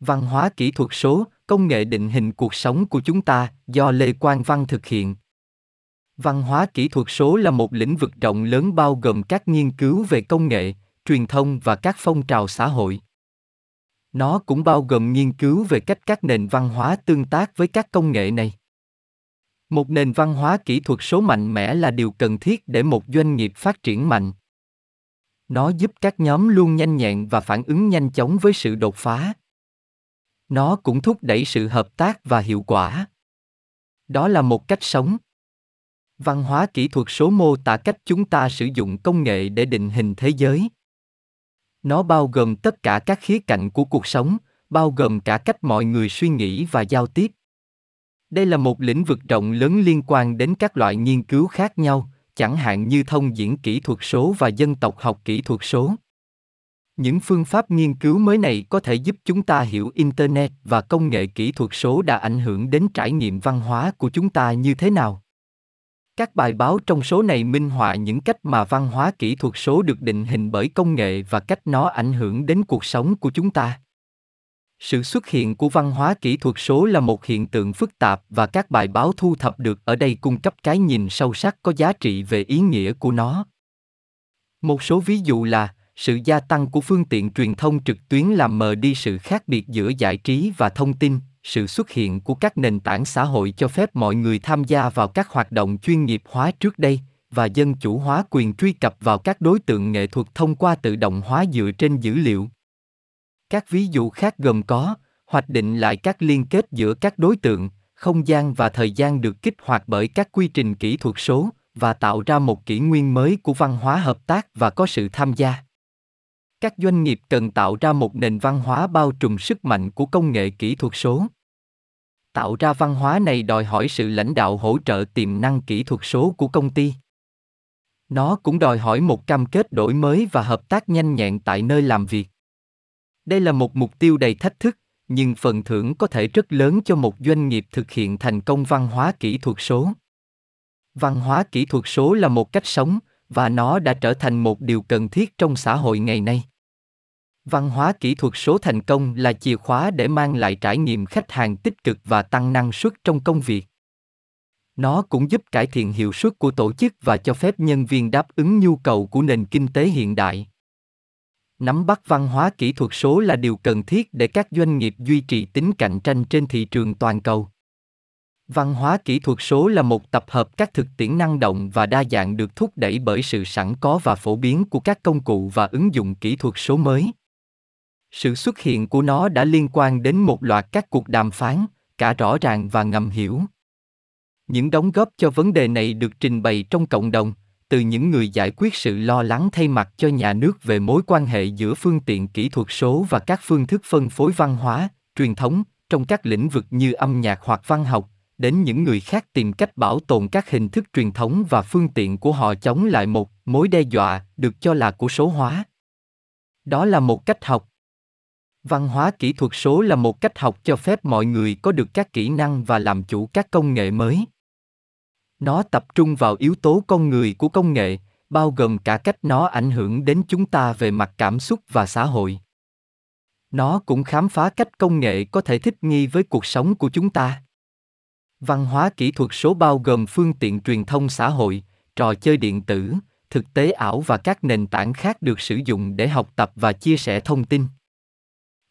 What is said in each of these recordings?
Văn hóa kỹ thuật số, công nghệ định hình cuộc sống của chúng ta, do Lê Quang Văn thực hiện. Văn hóa kỹ thuật số là một lĩnh vực rộng lớn bao gồm các nghiên cứu về công nghệ, truyền thông và các phong trào xã hội. Nó cũng bao gồm nghiên cứu về cách các nền văn hóa tương tác với các công nghệ này. Một nền văn hóa kỹ thuật số mạnh mẽ là điều cần thiết để một doanh nghiệp phát triển mạnh. Nó giúp các nhóm luôn nhanh nhẹn và phản ứng nhanh chóng với sự đột phá. Nó cũng thúc đẩy sự hợp tác và hiệu quả. Đó là một cách sống. Văn hóa kỹ thuật số mô tả cách chúng ta sử dụng công nghệ để định hình thế giới. Nó bao gồm tất cả các khía cạnh của cuộc sống, bao gồm cả cách mọi người suy nghĩ và giao tiếp. Đây là một lĩnh vực rộng lớn liên quan đến các loại nghiên cứu khác nhau, chẳng hạn như thông diễn kỹ thuật số và dân tộc học kỹ thuật số. Những phương pháp nghiên cứu mới này có thể giúp chúng ta hiểu Internet và công nghệ kỹ thuật số đã ảnh hưởng đến trải nghiệm văn hóa của chúng ta như thế nào. Các bài báo trong số này minh họa những cách mà văn hóa kỹ thuật số được định hình bởi công nghệ và cách nó ảnh hưởng đến cuộc sống của chúng ta. Sự xuất hiện của văn hóa kỹ thuật số là một hiện tượng phức tạp và các bài báo thu thập được ở đây cung cấp cái nhìn sâu sắc có giá trị về ý nghĩa của nó. Một số ví dụ là sự gia tăng của phương tiện truyền thông trực tuyến làm mờ đi sự khác biệt giữa giải trí và thông tin, sự xuất hiện của các nền tảng xã hội cho phép mọi người tham gia vào các hoạt động chuyên nghiệp hóa trước đây, và dân chủ hóa quyền truy cập vào các đối tượng nghệ thuật thông qua tự động hóa dựa trên dữ liệu. Các ví dụ khác gồm có, hoạch định lại các liên kết giữa các đối tượng, không gian và thời gian được kích hoạt bởi các quy trình kỹ thuật số, và tạo ra một kỷ nguyên mới của văn hóa hợp tác và có sự tham gia. Các doanh nghiệp cần tạo ra một nền văn hóa bao trùm sức mạnh của công nghệ kỹ thuật số. Tạo ra văn hóa này đòi hỏi sự lãnh đạo hỗ trợ tiềm năng kỹ thuật số của công ty. Nó cũng đòi hỏi một cam kết đổi mới và hợp tác nhanh nhẹn tại nơi làm việc. Đây là một mục tiêu đầy thách thức, nhưng phần thưởng có thể rất lớn cho một doanh nghiệp thực hiện thành công văn hóa kỹ thuật số. Văn hóa kỹ thuật số là một cách sống, và nó đã trở thành một điều cần thiết trong xã hội ngày nay. Văn hóa kỹ thuật số thành công là chìa khóa để mang lại trải nghiệm khách hàng tích cực và tăng năng suất trong công việc. Nó cũng giúp cải thiện hiệu suất của tổ chức và cho phép nhân viên đáp ứng nhu cầu của nền kinh tế hiện đại. Nắm bắt văn hóa kỹ thuật số là điều cần thiết để các doanh nghiệp duy trì tính cạnh tranh trên thị trường toàn cầu. Văn hóa kỹ thuật số là một tập hợp các thực tiễn năng động và đa dạng được thúc đẩy bởi sự sẵn có và phổ biến của các công cụ và ứng dụng kỹ thuật số mới. Sự xuất hiện của nó đã liên quan đến một loạt các cuộc đàm phán, cả rõ ràng và ngầm hiểu. Những đóng góp cho vấn đề này được trình bày trong cộng đồng, từ những người giải quyết sự lo lắng thay mặt cho nhà nước về mối quan hệ giữa phương tiện kỹ thuật số và các phương thức phân phối văn hóa, truyền thống, trong các lĩnh vực như âm nhạc hoặc văn học, đến những người khác tìm cách bảo tồn các hình thức truyền thống và phương tiện của họ chống lại một mối đe dọa được cho là của số hóa. Đó là một cách học. Văn hóa kỹ thuật số là một cách học cho phép mọi người có được các kỹ năng và làm chủ các công nghệ mới. Nó tập trung vào yếu tố con người của công nghệ, bao gồm cả cách nó ảnh hưởng đến chúng ta về mặt cảm xúc và xã hội. Nó cũng khám phá cách công nghệ có thể thích nghi với cuộc sống của chúng ta. Văn hóa kỹ thuật số bao gồm phương tiện truyền thông xã hội, trò chơi điện tử, thực tế ảo và các nền tảng khác được sử dụng để học tập và chia sẻ thông tin.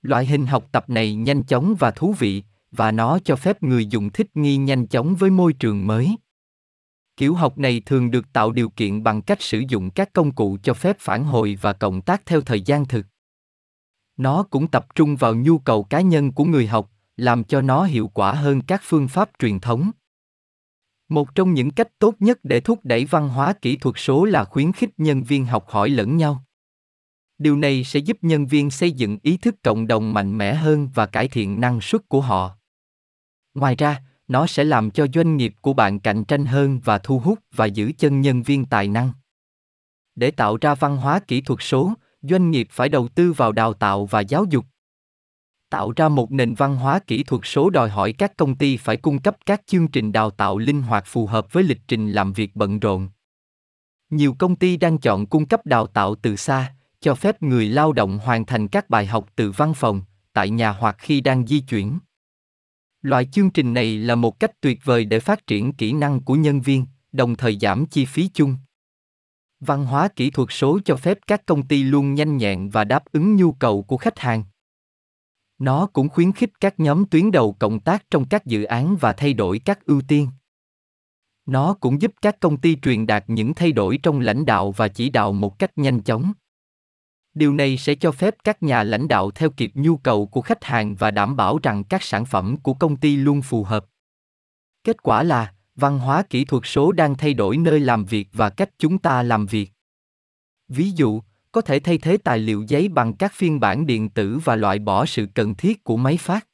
Loại hình học tập này nhanh chóng và thú vị, và nó cho phép người dùng thích nghi nhanh chóng với môi trường mới. Kiểu học này thường được tạo điều kiện bằng cách sử dụng các công cụ cho phép phản hồi và cộng tác theo thời gian thực. Nó cũng tập trung vào nhu cầu cá nhân của người học, làm cho nó hiệu quả hơn các phương pháp truyền thống. Một trong những cách tốt nhất để thúc đẩy văn hóa kỹ thuật số là khuyến khích nhân viên học hỏi lẫn nhau. Điều này sẽ giúp nhân viên xây dựng ý thức cộng đồng mạnh mẽ hơn và cải thiện năng suất của họ. Ngoài ra, nó sẽ làm cho doanh nghiệp của bạn cạnh tranh hơn và thu hút và giữ chân nhân viên tài năng. Để tạo ra văn hóa kỹ thuật số, doanh nghiệp phải đầu tư vào đào tạo và giáo dục. Tạo ra một nền văn hóa kỹ thuật số đòi hỏi các công ty phải cung cấp các chương trình đào tạo linh hoạt phù hợp với lịch trình làm việc bận rộn. Nhiều công ty đang chọn cung cấp đào tạo từ xa, cho phép người lao động hoàn thành các bài học từ văn phòng, tại nhà hoặc khi đang di chuyển. Loại chương trình này là một cách tuyệt vời để phát triển kỹ năng của nhân viên, đồng thời giảm chi phí chung. Văn hóa kỹ thuật số cho phép các công ty luôn nhanh nhẹn và đáp ứng nhu cầu của khách hàng. Nó cũng khuyến khích các nhóm tuyến đầu cộng tác trong các dự án và thay đổi các ưu tiên. Nó cũng giúp các công ty truyền đạt những thay đổi trong lãnh đạo và chỉ đạo một cách nhanh chóng. Điều này sẽ cho phép các nhà lãnh đạo theo kịp nhu cầu của khách hàng và đảm bảo rằng các sản phẩm của công ty luôn phù hợp. Kết quả là, văn hóa kỹ thuật số đang thay đổi nơi làm việc và cách chúng ta làm việc. Ví dụ, có thể thay thế tài liệu giấy bằng các phiên bản điện tử và loại bỏ sự cần thiết của máy phát.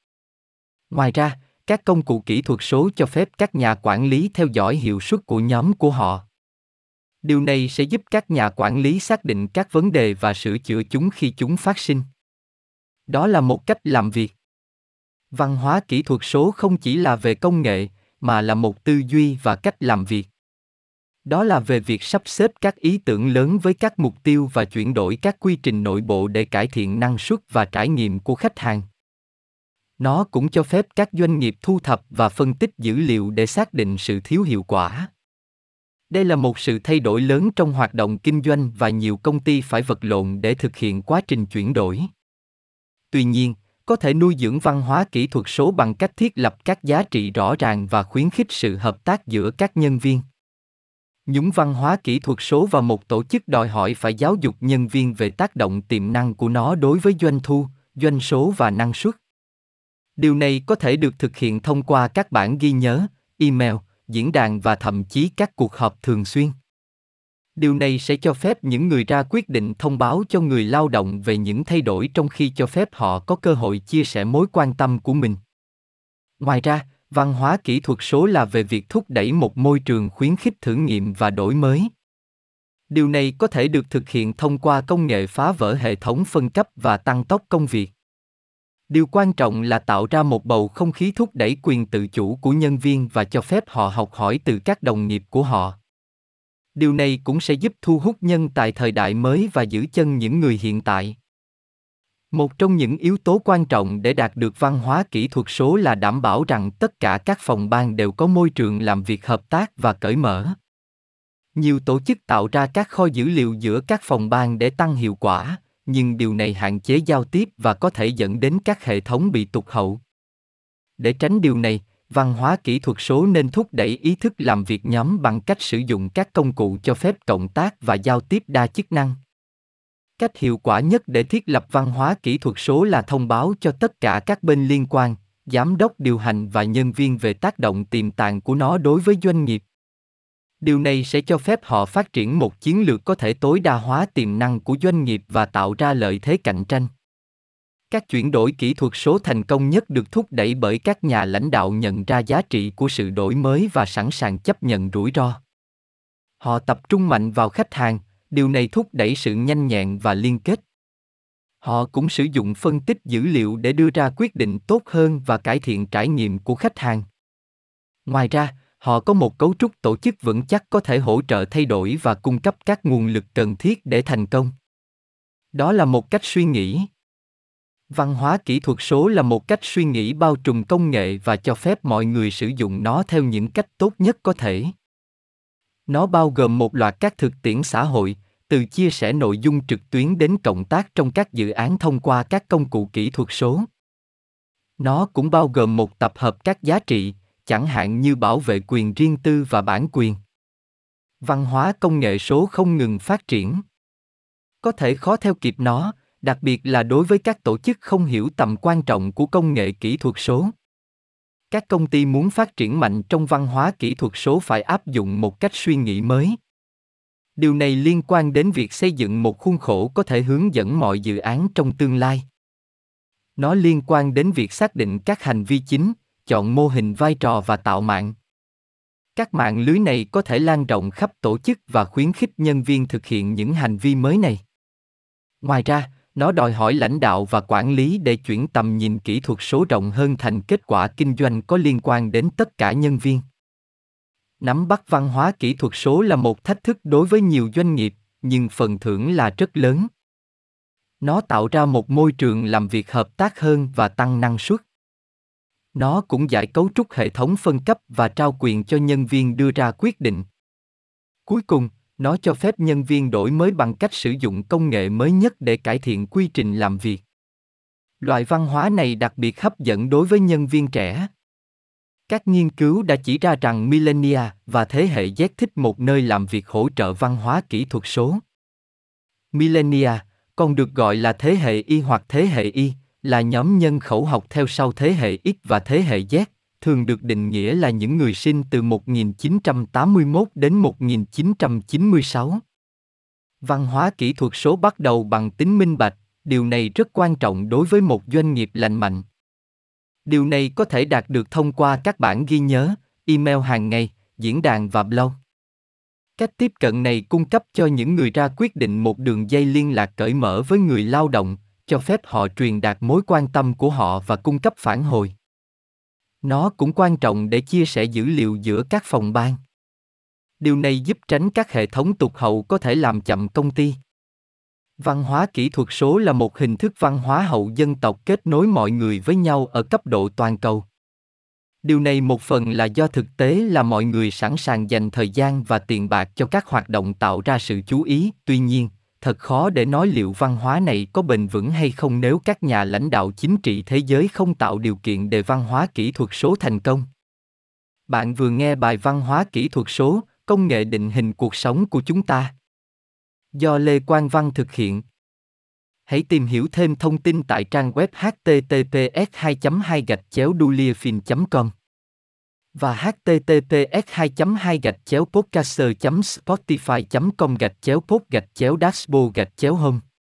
Ngoài ra, các công cụ kỹ thuật số cho phép các nhà quản lý theo dõi hiệu suất của nhóm của họ. Điều này sẽ giúp các nhà quản lý xác định các vấn đề và sửa chữa chúng khi chúng phát sinh. Đó là một cách làm việc. Văn hóa kỹ thuật số không chỉ là về công nghệ, mà là một tư duy và cách làm việc. Đó là về việc sắp xếp các ý tưởng lớn với các mục tiêu và chuyển đổi các quy trình nội bộ để cải thiện năng suất và trải nghiệm của khách hàng. Nó cũng cho phép các doanh nghiệp thu thập và phân tích dữ liệu để xác định sự thiếu hiệu quả. Đây là một sự thay đổi lớn trong hoạt động kinh doanh và nhiều công ty phải vật lộn để thực hiện quá trình chuyển đổi. Tuy nhiên, có thể nuôi dưỡng văn hóa kỹ thuật số bằng cách thiết lập các giá trị rõ ràng và khuyến khích sự hợp tác giữa các nhân viên. Những văn hóa kỹ thuật số và một tổ chức đòi hỏi phải giáo dục nhân viên về tác động tiềm năng của nó đối với doanh thu, doanh số và năng suất. Điều này có thể được thực hiện thông qua các bản ghi nhớ, email, diễn đàn và thậm chí các cuộc họp thường xuyên. Điều này sẽ cho phép những người ra quyết định thông báo cho người lao động về những thay đổi trong khi cho phép họ có cơ hội chia sẻ mối quan tâm của mình. Ngoài ra, văn hóa kỹ thuật số là về việc thúc đẩy một môi trường khuyến khích thử nghiệm và đổi mới. Điều này có thể được thực hiện thông qua công nghệ phá vỡ hệ thống phân cấp và tăng tốc công việc. Điều quan trọng là tạo ra một bầu không khí thúc đẩy quyền tự chủ của nhân viên và cho phép họ học hỏi từ các đồng nghiệp của họ. Điều này cũng sẽ giúp thu hút nhân tài thời đại mới và giữ chân những người hiện tại. Một trong những yếu tố quan trọng để đạt được văn hóa kỹ thuật số là đảm bảo rằng tất cả các phòng ban đều có môi trường làm việc hợp tác và cởi mở. Nhiều tổ chức tạo ra các kho dữ liệu giữa các phòng ban để tăng hiệu quả, nhưng điều này hạn chế giao tiếp và có thể dẫn đến các hệ thống bị tụt hậu. Để tránh điều này, văn hóa kỹ thuật số nên thúc đẩy ý thức làm việc nhóm bằng cách sử dụng các công cụ cho phép cộng tác và giao tiếp đa chức năng. Cách hiệu quả nhất để thiết lập văn hóa kỹ thuật số là thông báo cho tất cả các bên liên quan, giám đốc điều hành và nhân viên về tác động tiềm tàng của nó đối với doanh nghiệp. Điều này sẽ cho phép họ phát triển một chiến lược có thể tối đa hóa tiềm năng của doanh nghiệp và tạo ra lợi thế cạnh tranh. Các chuyển đổi kỹ thuật số thành công nhất được thúc đẩy bởi các nhà lãnh đạo nhận ra giá trị của sự đổi mới và sẵn sàng chấp nhận rủi ro. Họ tập trung mạnh vào khách hàng, điều này thúc đẩy sự nhanh nhẹn và liên kết. Họ cũng sử dụng phân tích dữ liệu để đưa ra quyết định tốt hơn và cải thiện trải nghiệm của khách hàng. Ngoài ra, họ có một cấu trúc tổ chức vững chắc có thể hỗ trợ thay đổi và cung cấp các nguồn lực cần thiết để thành công. Đó là một cách suy nghĩ. Văn hóa kỹ thuật số là một cách suy nghĩ bao trùm công nghệ và cho phép mọi người sử dụng nó theo những cách tốt nhất có thể. Nó bao gồm một loạt các thực tiễn xã hội, từ chia sẻ nội dung trực tuyến đến cộng tác trong các dự án thông qua các công cụ kỹ thuật số. Nó cũng bao gồm một tập hợp các giá trị, chẳng hạn như bảo vệ quyền riêng tư và bản quyền. Văn hóa công nghệ số không ngừng phát triển. Có thể khó theo kịp nó, đặc biệt là đối với các tổ chức không hiểu tầm quan trọng của công nghệ kỹ thuật số. Các công ty muốn phát triển mạnh trong văn hóa kỹ thuật số phải áp dụng một cách suy nghĩ mới. Điều này liên quan đến việc xây dựng một khuôn khổ có thể hướng dẫn mọi dự án trong tương lai. Nó liên quan đến việc xác định các hành vi chính, chọn mô hình vai trò và tạo mạng. Các mạng lưới này có thể lan rộng khắp tổ chức và khuyến khích nhân viên thực hiện những hành vi mới này. Ngoài ra, nó đòi hỏi lãnh đạo và quản lý để chuyển tầm nhìn kỹ thuật số rộng hơn thành kết quả kinh doanh có liên quan đến tất cả nhân viên. Nắm bắt văn hóa kỹ thuật số là một thách thức đối với nhiều doanh nghiệp, nhưng phần thưởng là rất lớn. Nó tạo ra một môi trường làm việc hợp tác hơn và tăng năng suất. Nó cũng giải cấu trúc hệ thống phân cấp và trao quyền cho nhân viên đưa ra quyết định. Cuối cùng, nó cho phép nhân viên đổi mới bằng cách sử dụng công nghệ mới nhất để cải thiện quy trình làm việc. Loại văn hóa này đặc biệt hấp dẫn đối với nhân viên trẻ. Các nghiên cứu đã chỉ ra rằng millennial và thế hệ Z thích một nơi làm việc hỗ trợ văn hóa kỹ thuật số. Millennial, còn được gọi là thế hệ Y hoặc thế hệ Y, là nhóm nhân khẩu học theo sau thế hệ X và thế hệ Z, thường được định nghĩa là những người sinh từ 1981 đến 1996. Văn hóa kỹ thuật số bắt đầu bằng tính minh bạch, điều này rất quan trọng đối với một doanh nghiệp lành mạnh. Điều này có thể đạt được thông qua các bản ghi nhớ, email hàng ngày, diễn đàn và blog. Cách tiếp cận này cung cấp cho những người ra quyết định một đường dây liên lạc cởi mở với người lao động, cho phép họ truyền đạt mối quan tâm của họ và cung cấp phản hồi. Nó cũng quan trọng để chia sẻ dữ liệu giữa các phòng ban. Điều này giúp tránh các hệ thống tụt hậu có thể làm chậm công ty. Văn hóa kỹ thuật số là một hình thức văn hóa hậu dân tộc kết nối mọi người với nhau ở cấp độ toàn cầu. Điều này một phần là do thực tế là mọi người sẵn sàng dành thời gian và tiền bạc cho các hoạt động tạo ra sự chú ý. Tuy nhiên, thật khó để nói liệu văn hóa này có bền vững hay không nếu các nhà lãnh đạo chính trị thế giới không tạo điều kiện để văn hóa kỹ thuật số thành công. Bạn vừa nghe bài Văn hóa kỹ thuật số, công nghệ định hình cuộc sống của chúng ta, do Lê Quang Văn thực hiện. Hãy tìm hiểu thêm thông tin tại trang web https://duliafin.com và https://podcaster.spotify.com/pod/dashbo/home.